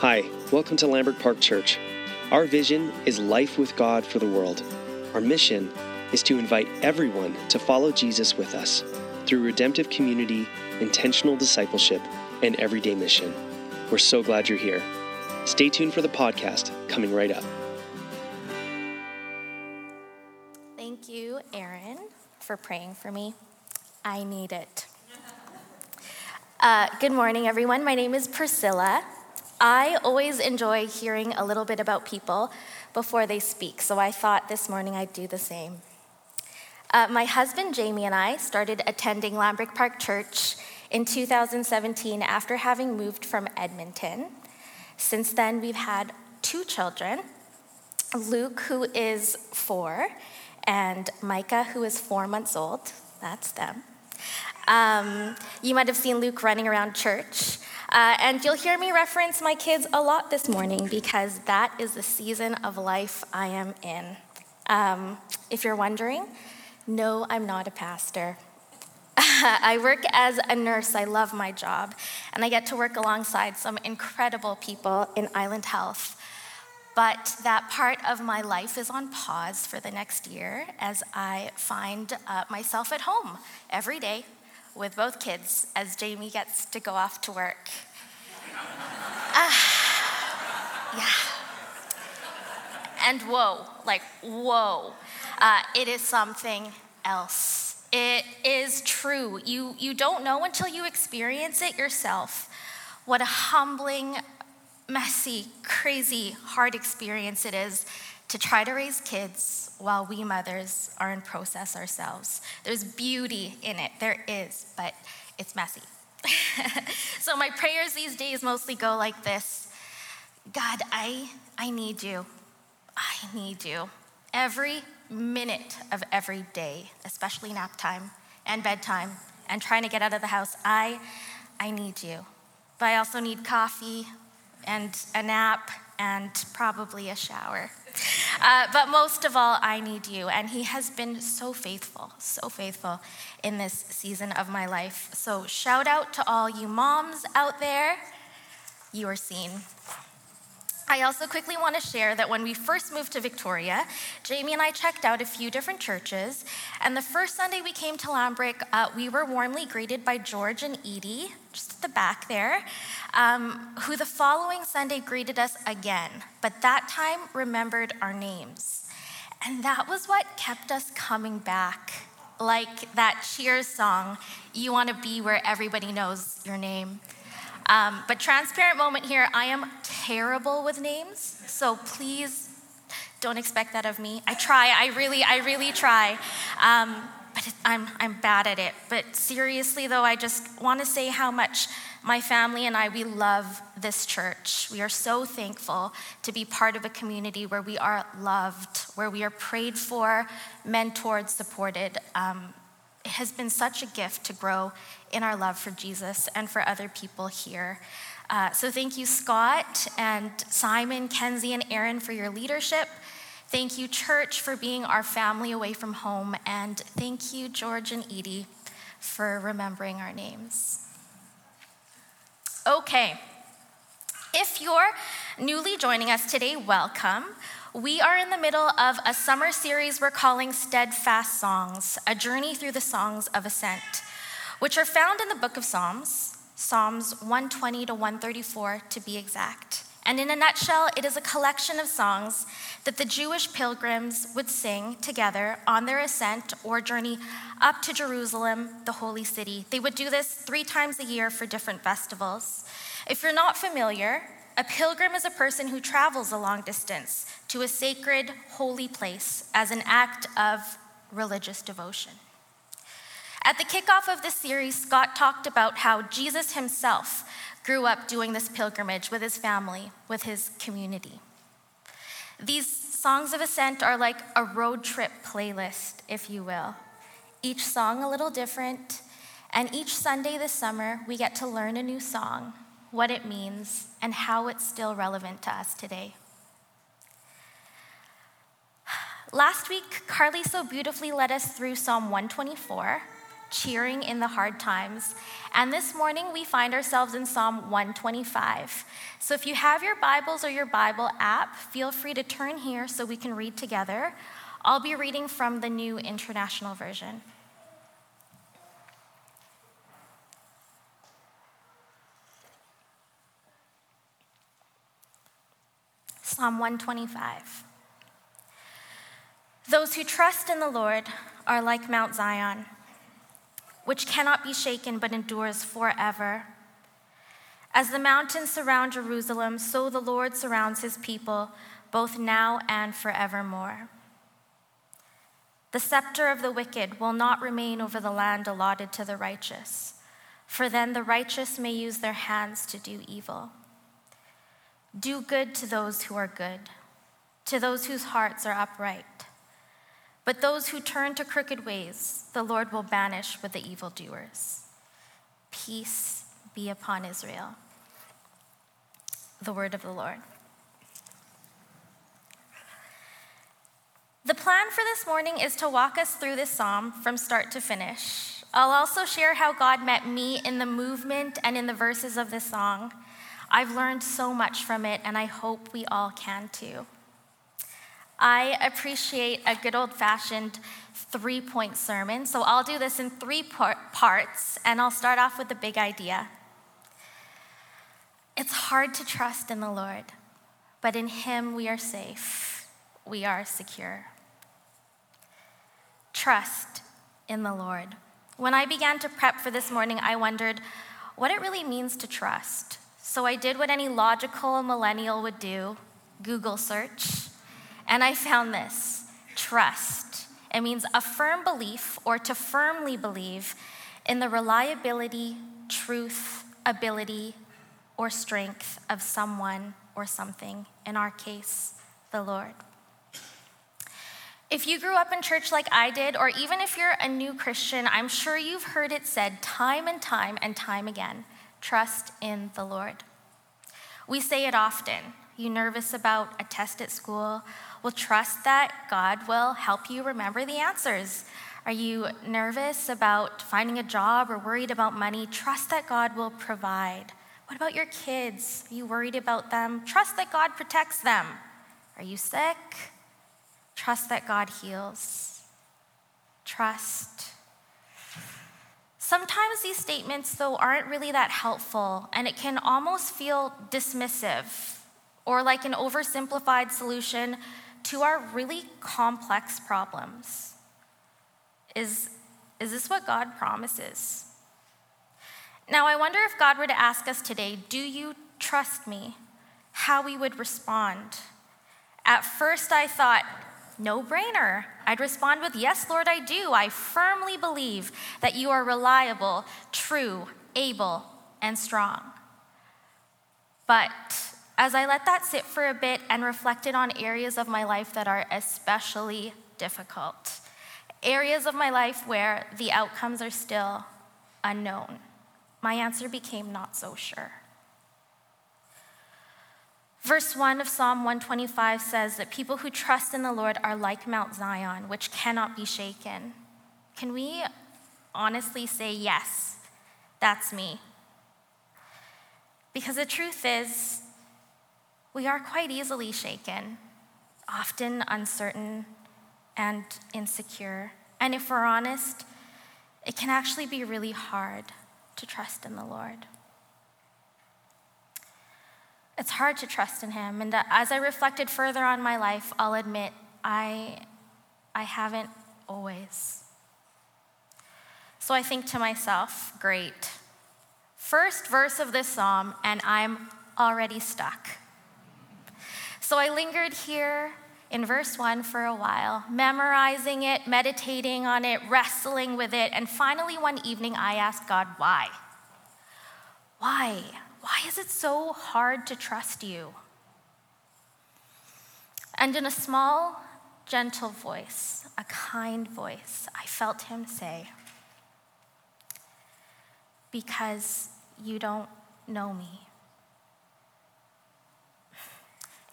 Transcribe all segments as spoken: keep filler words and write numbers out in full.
Hi, welcome to Lambert Park Church. Our vision is life with God for the world. Our mission is to invite everyone to follow Jesus with us through redemptive community, intentional discipleship, and everyday mission. We're so glad you're here. Stay tuned for the podcast coming right up. Thank you, Aaron, for praying for me. I need it. Uh, good morning, everyone. My name is Priscilla. I always enjoy hearing a little bit about people before they speak, so I thought this morning I'd do the same. Uh, my husband, Jamie, and I started attending Lambert Park Church in two thousand seventeen after having moved from Edmonton. Since then, we've had two children, Luke, who is four, and Micah, who is four months old. That's them. Um, you might have seen Luke running around church. Uh, and you'll hear me reference my kids a lot this morning because that is the season of life I am in. Um, if you're wondering, no, I'm not a pastor. I work as a nurse. I love my job. And I get to work alongside some incredible people in Island Health. But that part of my life is on pause for the next year as I find uh, myself at home every day with both kids, as Jamie gets to go off to work. Uh, yeah. And whoa, like whoa, uh, it is something else. It is true. You you don't know until you experience it yourself what a humbling, messy, crazy, hard experience it is to try to raise kids while we mothers are in process ourselves. There's beauty in it, there is, but it's messy. So my prayers these days mostly go like this. God, I, I need you, I need you. Every minute of every day, especially nap time and bedtime and trying to get out of the house, I, I need you. But I also need coffee and a nap and probably a shower. Uh, but most of all, I need you. And he has been so faithful, so faithful in this season of my life. So shout out to all you moms out there. You are seen. I also quickly want to share that when we first moved to Victoria, Jamie and I checked out a few different churches. And the first Sunday we came to Lambrick, uh, we were warmly greeted by George and Edie, just at the back there, um, who the following Sunday greeted us again, but that time remembered our names. And that was what kept us coming back, like that Cheers song, "You Want to Be Where Everybody Knows Your Name." Um, but transparent moment here, I am terrible with names, so please don't expect that of me. I try, I really, I really try, um, but it, I'm, I'm bad at it. But seriously though, I just want to say how much my family and I, we love this church. We are so thankful to be part of a community where we are loved, where we are prayed for, mentored, supported. Um, It has been such a gift to grow in our love for Jesus and for other people here. Uh, so thank you, Scott and Simon, Kenzie, and Aaron for your leadership. Thank you, church, for being our family away from home. And thank you, George and Edie, for remembering our names. Okay. If you're newly joining us today, welcome. We are in the middle of a summer series we're calling Steadfast Songs, a journey through the Songs of Ascent, which are found in the book of Psalms, Psalms one twenty to one thirty-four to be exact. And in a nutshell, it is a collection of songs that the Jewish pilgrims would sing together on their ascent or journey up to Jerusalem, the holy city. They would do this three times a year for different festivals. If you're not familiar, a pilgrim is a person who travels a long distance to a sacred, holy place as an act of religious devotion. At the kickoff of this series, Scott talked about how Jesus himself grew up doing this pilgrimage with his family, with his community. These Songs of Ascent are like a road trip playlist, if you will. Each song a little different, and each Sunday this summer, we get to learn a new song, what it means, and how it's still relevant to us today. Last week, Carly so beautifully led us through Psalm one twenty-four, cheering in the hard times. And this morning we find ourselves in Psalm one twenty-five. So if you have your Bibles or your Bible app, feel free to turn here so we can read together. I'll be reading from the New International Version. Psalm one twenty-five. Those who trust in the Lord are like Mount Zion, which cannot be shaken but endures forever. As the mountains surround Jerusalem, so the Lord surrounds his people, both now and forevermore. The scepter of the wicked will not remain over the land allotted to the righteous, for then the righteous may use their hands to do evil. Do good to those who are good, to those whose hearts are upright. But those who turn to crooked ways, the Lord will banish with the evildoers. Peace be upon Israel. The word of the Lord. The plan for this morning is to walk us through this psalm from start to finish. I'll also share how God met me in the movement and in the verses of this song. I've learned so much from it, and I hope we all can too. I appreciate a good old-fashioned three-point sermon, so I'll do this in three par- parts, and I'll start off with the big idea. It's hard to trust in the Lord, but in him we are safe. We are secure. Trust in the Lord. When I began to prep for this morning, I wondered what it really means to trust. So I did what any logical millennial would do, Google search. And I found this, trust. It means a firm belief or to firmly believe in the reliability, truth, ability, or strength of someone or something. In our case, the Lord. If you grew up in church like I did, or even if you're a new Christian, I'm sure you've heard it said time and time and time again, trust in the Lord. We say it often. You nervous about a test at school? Well, trust that God will help you remember the answers. Are you nervous about finding a job or worried about money? Trust that God will provide. What about your kids? Are you worried about them? Trust that God protects them. Are you sick? Trust that God heals. Trust. Sometimes these statements, though, aren't really that helpful, and it can almost feel dismissive, or like an oversimplified solution to our really complex problems. Is, is this what God promises? Now, I wonder if God were to ask us today, do you trust me? How we would respond. At first I thought, no brainer. I'd respond with, yes, Lord, I do. I firmly believe that you are reliable, true, able, and strong. But as I let that sit for a bit and reflected on areas of my life that are especially difficult, areas of my life where the outcomes are still unknown, my answer became not so sure. Verse one of Psalm one twenty-five says that people who trust in the Lord are like Mount Zion, which cannot be shaken. Can we honestly say, yes, that's me? Because the truth is, we are quite easily shaken, often uncertain and insecure. And if we're honest, it can actually be really hard to trust in the Lord. It's hard to trust in him. And as I reflected further on my life, I'll admit I, I haven't always. So I think to myself, great. First verse of this psalm, and I'm already stuck. So I lingered here in verse one for a while, memorizing it, meditating on it, wrestling with it, and finally one evening I asked God, why? Why? Why is it so hard to trust you? And in a small, gentle voice, a kind voice, I felt him say, because you don't know me.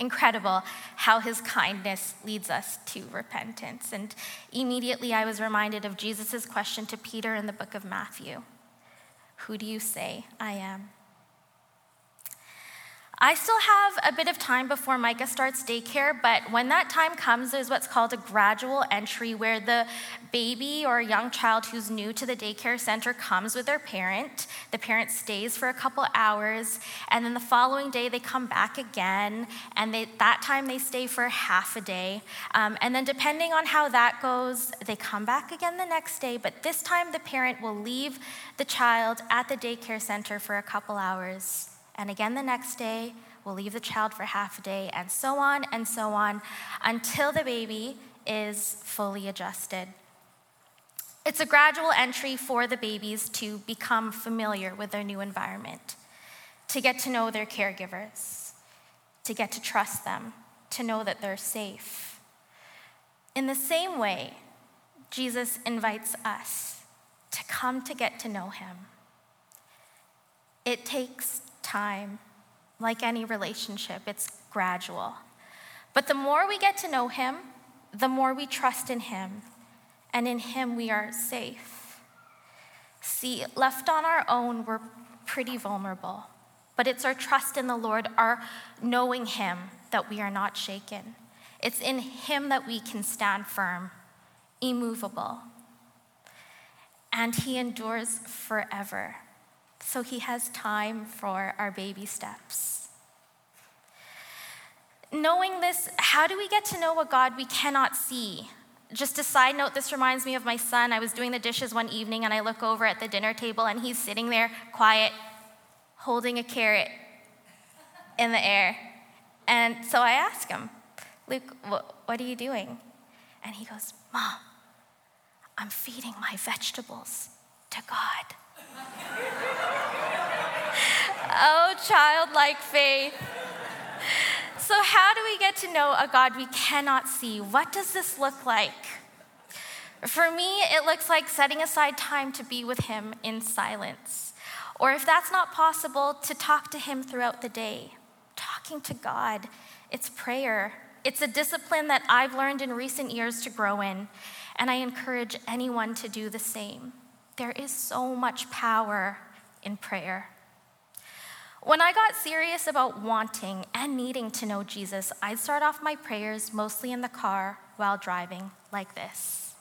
incredible how his kindness leads us to repentance. And immediately I was reminded of Jesus' question to Peter in the book of Matthew. Who do you say I am? I still have a bit of time before Micah starts daycare, but when that time comes, there's what's called a gradual entry where the baby or young child who's new to the daycare center comes with their parent. The parent stays for a couple hours, and then the following day they come back again, and they, that time they stay for half a day. Um, and then depending on how that goes, they come back again the next day, but this time the parent will leave the child at the daycare center for a couple hours. And again the next day, we'll leave the child for half a day, and so on and so on until the baby is fully adjusted. It's a gradual entry for the babies to become familiar with their new environment, to get to know their caregivers, to get to trust them, to know that they're safe. In the same way, Jesus invites us to come to get to know him. It takes time. Like any relationship, it's gradual. But the more we get to know him, the more we trust in him, and in him we are safe. See, left on our own, we're pretty vulnerable, but it's our trust in the Lord, our knowing him, that we are not shaken. It's in him that we can stand firm, immovable, and he endures forever. So he has time for our baby steps. Knowing this, how do we get to know a God we cannot see? Just a side note, this reminds me of my son. I was doing the dishes one evening and I look over at the dinner table and he's sitting there quiet, holding a carrot in the air. And so I ask him, Luke, what are you doing? And he goes, Mom, I'm feeding my vegetables to God. Oh, childlike faith. So how do we get to know a God we cannot see? What does this look like? For me, it looks like setting aside time to be with him in silence. Or if that's not possible, to talk to him throughout the day. Talking to God, it's prayer. It's a discipline that I've learned in recent years to grow in, and I encourage anyone to do the same. There is so much power in prayer. When I got serious about wanting and needing to know Jesus, I'd start off my prayers mostly in the car while driving like this.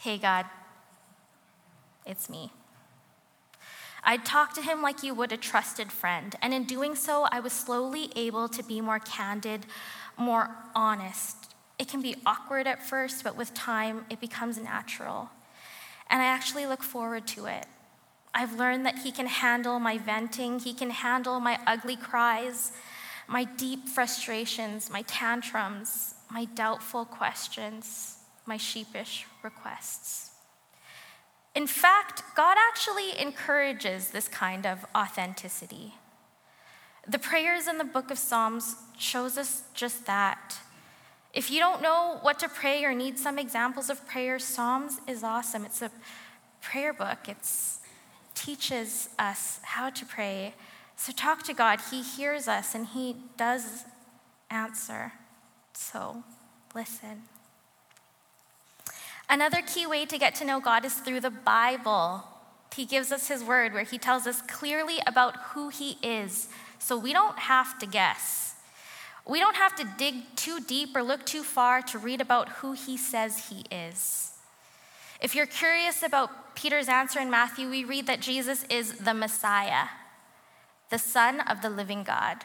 Hey God, it's me. I'd talk to him like you would a trusted friend, and in doing so, I was slowly able to be more candid, more honest. It can be awkward at first, but with time, it becomes natural. And I actually look forward to it. I've learned that he can handle my venting, he can handle my ugly cries, my deep frustrations, my tantrums, my doubtful questions, my sheepish requests. In fact, God actually encourages this kind of authenticity. The prayers in the book of Psalms shows us just that. If you don't know what to pray or need some examples of prayer, Psalms is awesome. It's a prayer book. It teaches us how to pray. So talk to God. He hears us and he does answer. So listen. Another key way to get to know God is through the Bible. He gives us his word where he tells us clearly about who he is. So we don't have to guess. We don't have to dig too deep or look too far to read about who he says he is. If you're curious about Peter's answer in Matthew, we read that Jesus is the Messiah, the Son of the living God.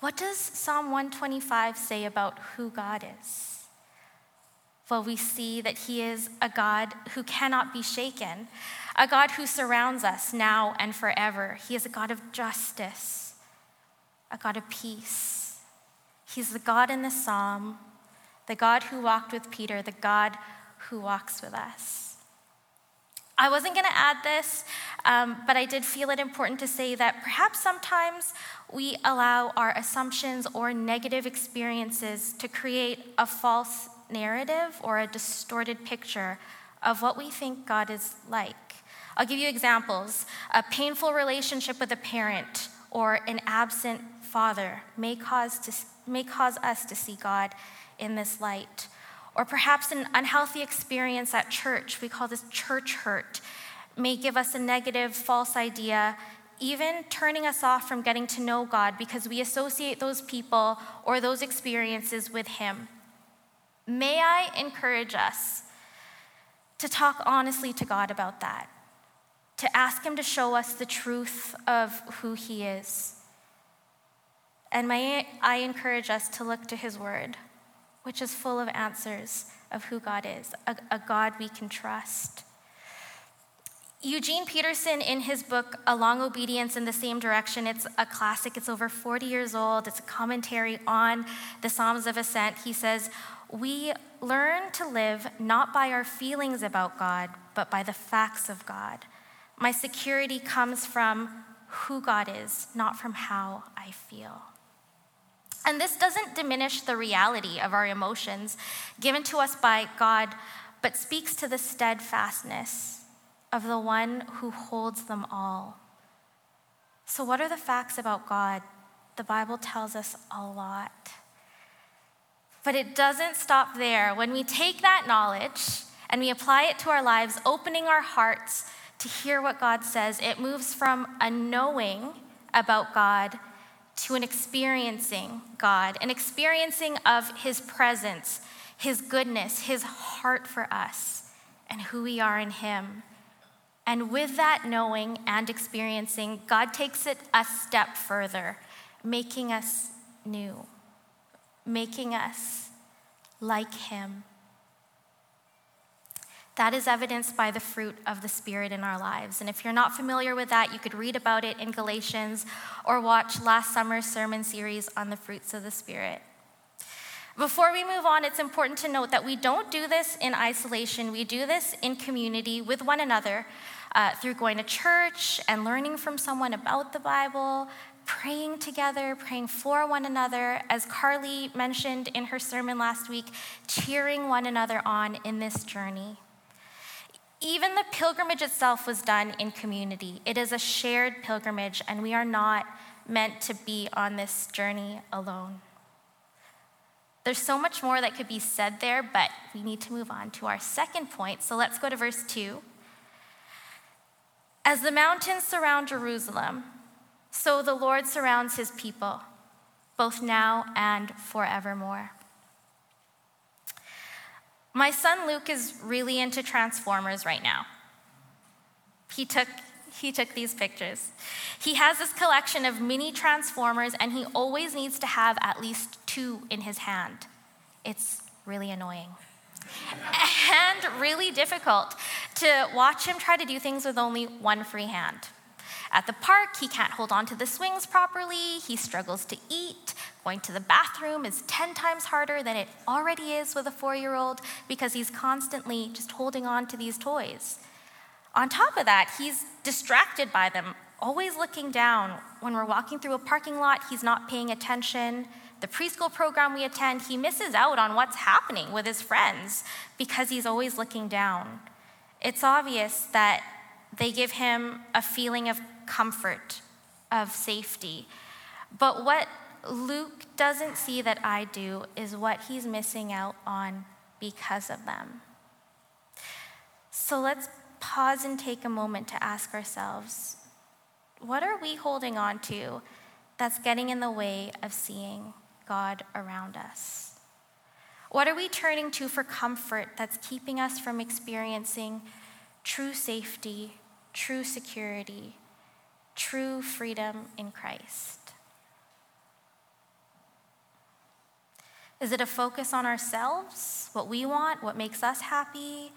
What does Psalm one twenty-five say about who God is? Well, we see that he is a God who cannot be shaken, a God who surrounds us now and forever. He is a God of justice, a God of peace. He's the God in the psalm, the God who walked with Peter, the God who walks with us. I wasn't going to add this, um, but I did feel it important to say that perhaps sometimes we allow our assumptions or negative experiences to create a false narrative or a distorted picture of what we think God is like. I'll give you examples. A painful relationship with a parent, or an absent father may cause, to, may cause us to see God in this light. Or perhaps an unhealthy experience at church, we call this church hurt, may give us a negative, false idea, even turning us off from getting to know God because we associate those people or those experiences with Him. May I encourage us to talk honestly to God about that, to ask Him to show us the truth of who He is. And may I encourage us to look to His Word, which is full of answers of who God is, a, a God we can trust. Eugene Peterson, in his book, A Long Obedience in the Same Direction, it's a classic, it's over forty years old, it's a commentary on the Psalms of Ascent. He says, "We learn to live not by our feelings about God, but by the facts of God. My security comes from who God is, not from how I feel." And this doesn't diminish the reality of our emotions given to us by God, but speaks to the steadfastness of the one who holds them all. So what are the facts about God? The Bible tells us a lot. But it doesn't stop there. When we take that knowledge and we apply it to our lives, opening our hearts to hear what God says, it moves from a knowing about God to an experiencing God, an experiencing of His presence, His goodness, His heart for us, and who we are in Him. And with that knowing and experiencing, God takes it a step further, making us new, making us like Him. That is evidenced by the fruit of the Spirit in our lives. And if you're not familiar with that, you could read about it in Galatians or watch last summer's sermon series on the fruits of the Spirit. Before we move on, it's important to note that we don't do this in isolation. We do this in community with one another uh, through going to church and learning from someone about the Bible, praying together, praying for one another. As Carly mentioned in her sermon last week, cheering one another on in this journey. Even the pilgrimage itself was done in community. It is a shared pilgrimage, and we are not meant to be on this journey alone. There's so much more that could be said there, but we need to move on to our second point. So let's go to verse two. As the mountains surround Jerusalem, so the Lord surrounds His people, both now and forevermore. My son Luke is really into Transformers right now. He took He took these pictures. He has this collection of mini Transformers, and he always needs to have at least two in his hand. It's really annoying and really difficult to watch him try to do things with only one free hand. At the park, he can't hold on to the swings properly. He struggles to eat. Going to the bathroom is ten times harder than it already is with a four-year-old because he's constantly just holding on to these toys. On top of that, he's distracted by them, always looking down. When we're walking through a parking lot, he's not paying attention. The preschool program we attend, he misses out on what's happening with his friends because he's always looking down. It's obvious that they give him a feeling of comfort, of safety. But what Luke doesn't see that I do is what he's missing out on because of them. So let's pause and take a moment to ask ourselves, what are we holding on to that's getting in the way of seeing God around us? What are we turning to for comfort that's keeping us from experiencing true safety, true security, true freedom in Christ? Is it a focus on ourselves, what we want, what makes us happy?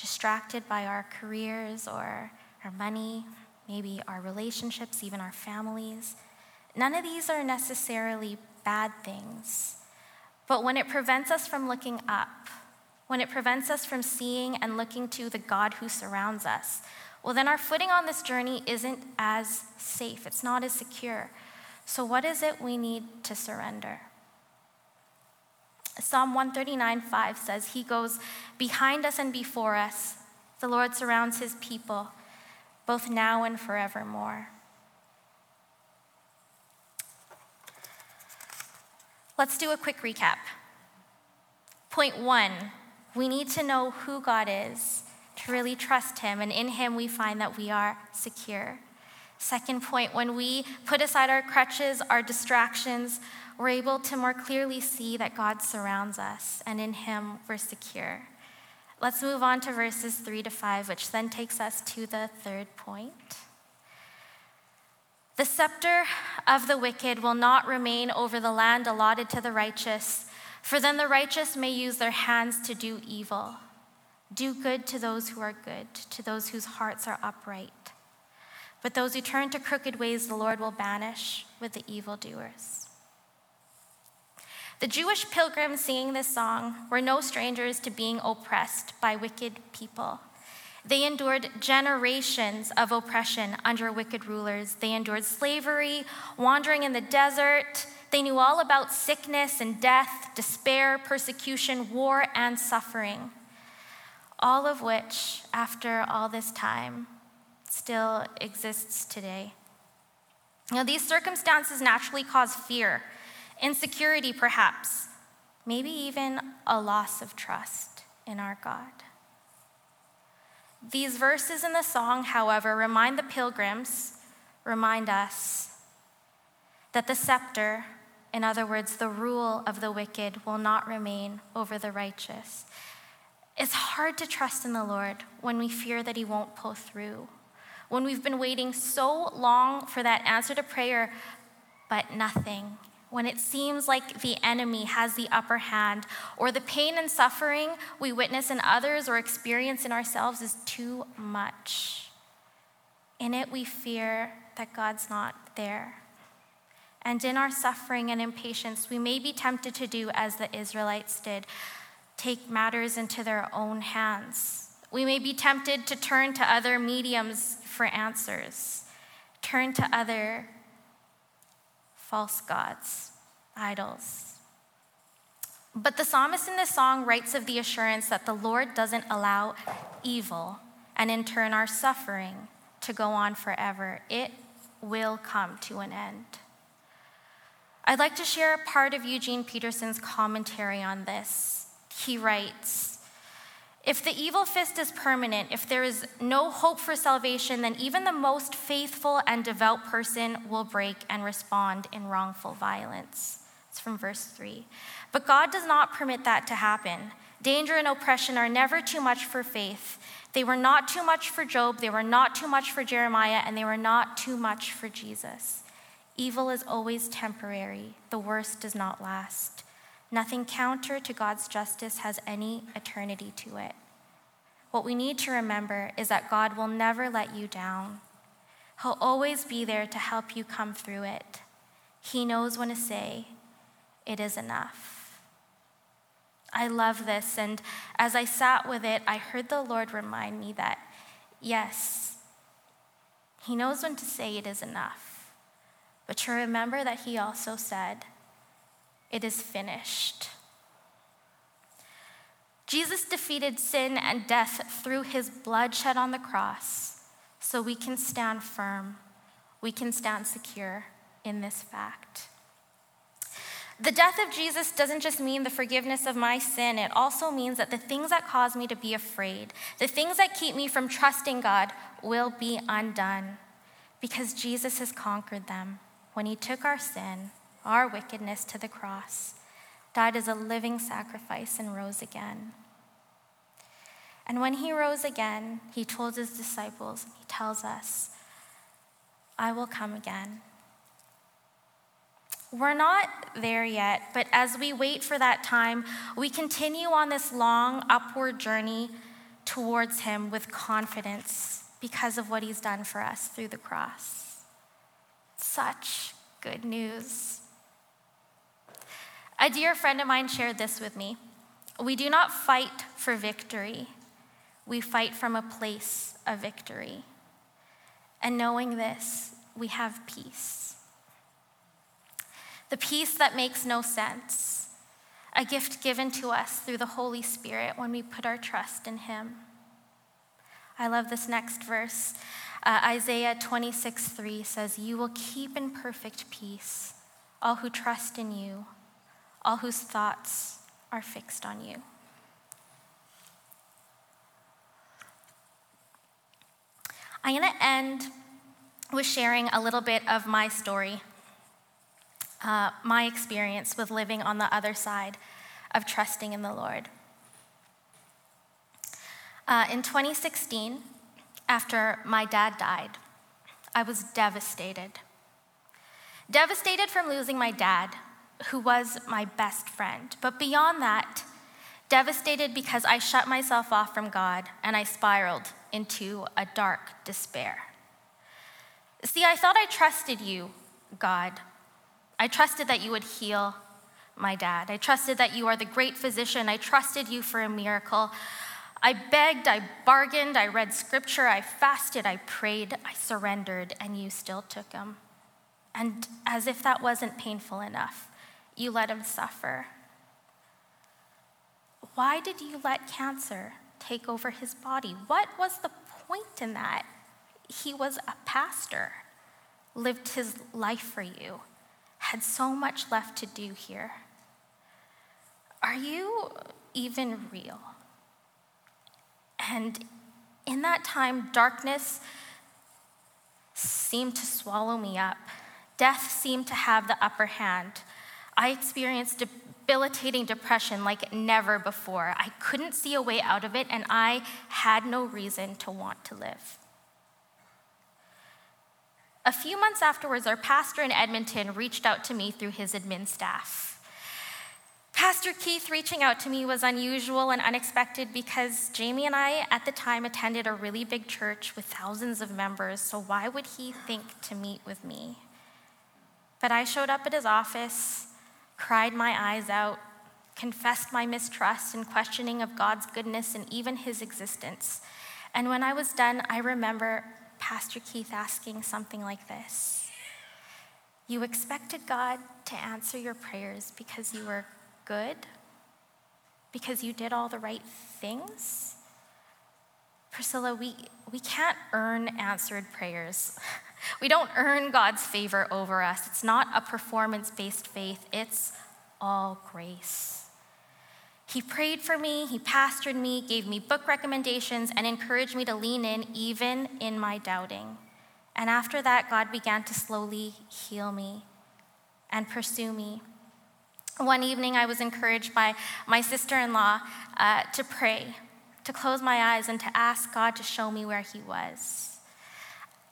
Distracted by our careers or our money, maybe our relationships, even our families. None of these are necessarily bad things. But when it prevents us from looking up, when it prevents us from seeing and looking to the God who surrounds us, well, then our footing on this journey isn't as safe. It's not as secure. So what is it we need to surrender? Psalm one thirty-nine, five says, "He goes behind us and before us. The Lord surrounds His people, both now and forevermore." Let's do a quick recap. Point one, we need to know who God is to really trust him, and in him we find that we are secure. Second point, when we put aside our crutches, our distractions, we're able to more clearly see that God surrounds us, and in him we're secure. Let's move on to verses three to five, which then takes us to the third point. The scepter of the wicked will not remain over the land allotted to the righteous, for then the righteous may use their hands to do evil. Do good to those who are good, to those whose hearts are upright. But those who turn to crooked ways, the Lord will banish with the evildoers. The Jewish pilgrims singing this song were no strangers to being oppressed by wicked people. They endured generations of oppression under wicked rulers. They endured slavery, wandering in the desert. They knew all about sickness and death, despair, persecution, war, and suffering. All of which, after all this time, still exists today. You know, these circumstances naturally cause fear, insecurity perhaps, maybe even a loss of trust in our God. These verses in the song, however, remind the pilgrims, remind us, that the scepter, in other words, the rule of the wicked, will not remain over the righteous. It's hard to trust in the Lord when we fear that he won't pull through, when we've been waiting so long for that answer to prayer, but nothing, when it seems like the enemy has the upper hand, or the pain and suffering we witness in others or experience in ourselves is too much. In it, we fear that God's not there. And in our suffering and impatience, we may be tempted to do as the Israelites did, take matters into their own hands. We may be tempted to turn to other mediums for answers, turn to other false gods, idols. But the psalmist in this song writes of the assurance that the Lord doesn't allow evil, and in turn our suffering, to go on forever. It will come to an end. I'd like to share a part of Eugene Peterson's commentary on this. He writes, if the evil fist is permanent, if there is no hope for salvation, then even the most faithful and devout person will break and respond in wrongful violence. It's from verse three. But God does not permit that to happen. Danger and oppression are never too much for faith. They were not too much for Job, they were not too much for Jeremiah, and they were not too much for Jesus. Evil is always temporary. The worst does not last. Nothing counter to God's justice has any eternity to it. What we need to remember is that God will never let you down. He'll always be there to help you come through it. He knows when to say, it is enough. I love this, and as I sat with it, I heard the Lord remind me that, yes, he knows when to say it is enough, but to remember that he also said, it is finished. Jesus defeated sin and death through his blood shed on the cross, so we can stand firm, we can stand secure in this fact. The death of Jesus doesn't just mean the forgiveness of my sin, it also means that the things that cause me to be afraid, the things that keep me from trusting God, will be undone, because Jesus has conquered them when he took our sin, our wickedness, to the cross, died as a living sacrifice, and rose again. And when he rose again, he told his disciples, he tells us, I will come again. We're not there yet, but as we wait for that time, we continue on this long upward journey towards him with confidence because of what he's done for us through the cross. Such good news. A dear friend of mine shared this with me. We do not fight for victory. We fight from a place of victory. And knowing this, we have peace. The peace that makes no sense, a gift given to us through the Holy Spirit when we put our trust in him. I love this next verse. Uh, Isaiah twenty-six three says, you will keep in perfect peace all who trust in you, all whose thoughts are fixed on you. I'm going to end with sharing a little bit of my story, uh, my experience with living on the other side of trusting in the Lord. Uh, in twenty sixteen, after my dad died, I was devastated. Devastated from losing my dad, who was my best friend. But beyond that, devastated because I shut myself off from God and I spiraled into a dark despair. See, I thought I trusted you, God. I trusted that you would heal my dad. I trusted that you are the great physician. I trusted you for a miracle. I begged, I bargained, I read scripture, I fasted, I prayed, I surrendered, and you still took him. And as if that wasn't painful enough, you let him suffer. Why did you let cancer take over his body? What was the point in that? He was a pastor, lived his life for you, had so much left to do here. Are you even real? And in that time, darkness seemed to swallow me up. Death seemed to have the upper hand. I experienced debilitating depression like never before. I couldn't see a way out of it, and I had no reason to want to live. A few months afterwards, our pastor in Edmonton reached out to me through his admin staff. Pastor Keith reaching out to me was unusual and unexpected because Jamie and I at the time attended a really big church with thousands of members, so why would he think to meet with me? But I showed up at his office, cried my eyes out, confessed my mistrust and questioning of God's goodness and even his existence. And when I was done, I remember Pastor Keith asking something like this: "You expected God to answer your prayers because you were good? Because you did all the right things? Priscilla, we, we can't earn answered prayers. We don't earn God's favor over us. It's not a performance-based faith. It's all grace." He prayed for me, he pastored me, gave me book recommendations, and encouraged me to lean in even in my doubting. And after that, God began to slowly heal me and pursue me. One evening, I was encouraged by my sister-in-law uh, to pray, to close my eyes, and to ask God to show me where he was.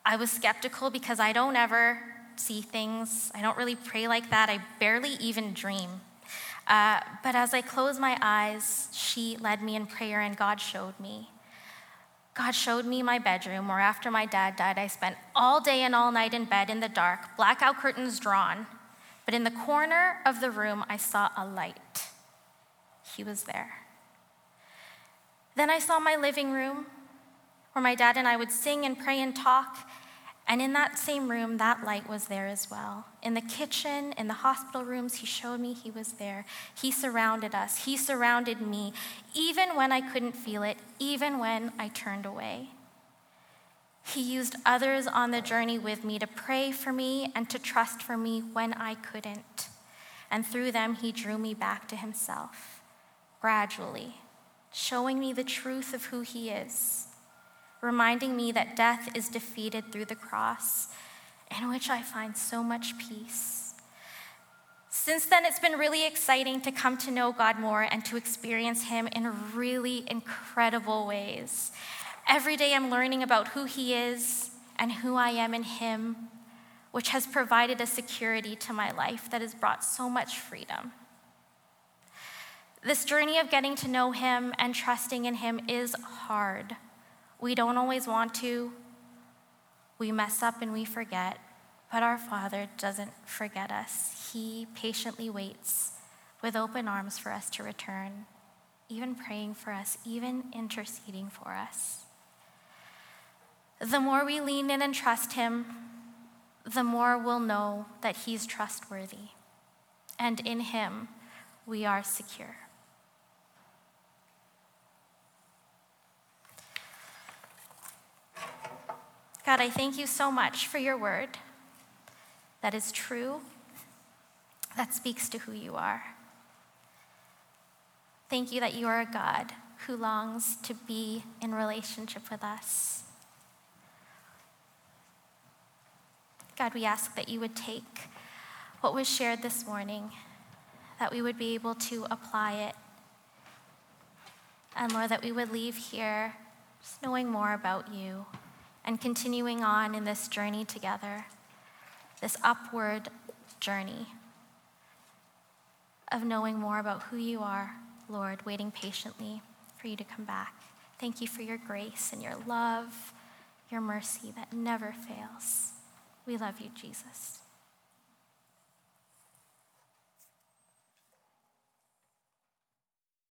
I was skeptical because I don't ever see things. I don't really pray like that. I barely even dream. Uh, but as I closed my eyes, she led me in prayer, and God showed me. God showed me my bedroom, where after my dad died, I spent all day and all night in bed in the dark, blackout curtains drawn. But in the corner of the room, I saw a light. He was there. Then I saw my living room, where my dad and I would sing and pray and talk. And in that same room, that light was there as well. In the kitchen, in the hospital rooms, he showed me he was there. He surrounded us. He surrounded me, even when I couldn't feel it, even when I turned away. He used others on the journey with me to pray for me and to trust for me when I couldn't. And through them, he drew me back to himself, gradually, showing me the truth of who he is, reminding me that death is defeated through the cross, in which I find so much peace. Since then, it's been really exciting to come to know God more and to experience him in really incredible ways. Every day I'm learning about who he is and who I am in him, which has provided a security to my life that has brought so much freedom. This journey of getting to know him and trusting in him is hard. We don't always want to. We mess up and we forget, but our Father doesn't forget us. He patiently waits with open arms for us to return, even praying for us, even interceding for us. The more we lean in and trust him, the more we'll know that he's trustworthy, and in him we are secure. God, I thank you so much for your word that is true, that speaks to who you are. Thank you that you are a God who longs to be in relationship with us. God, we ask that you would take what was shared this morning, that we would be able to apply it, and Lord, that we would leave here just knowing more about you and continuing on in this journey together, this upward journey of knowing more about who you are, Lord, waiting patiently for you to come back. Thank you for your grace and your love, your mercy that never fails. We love you, Jesus.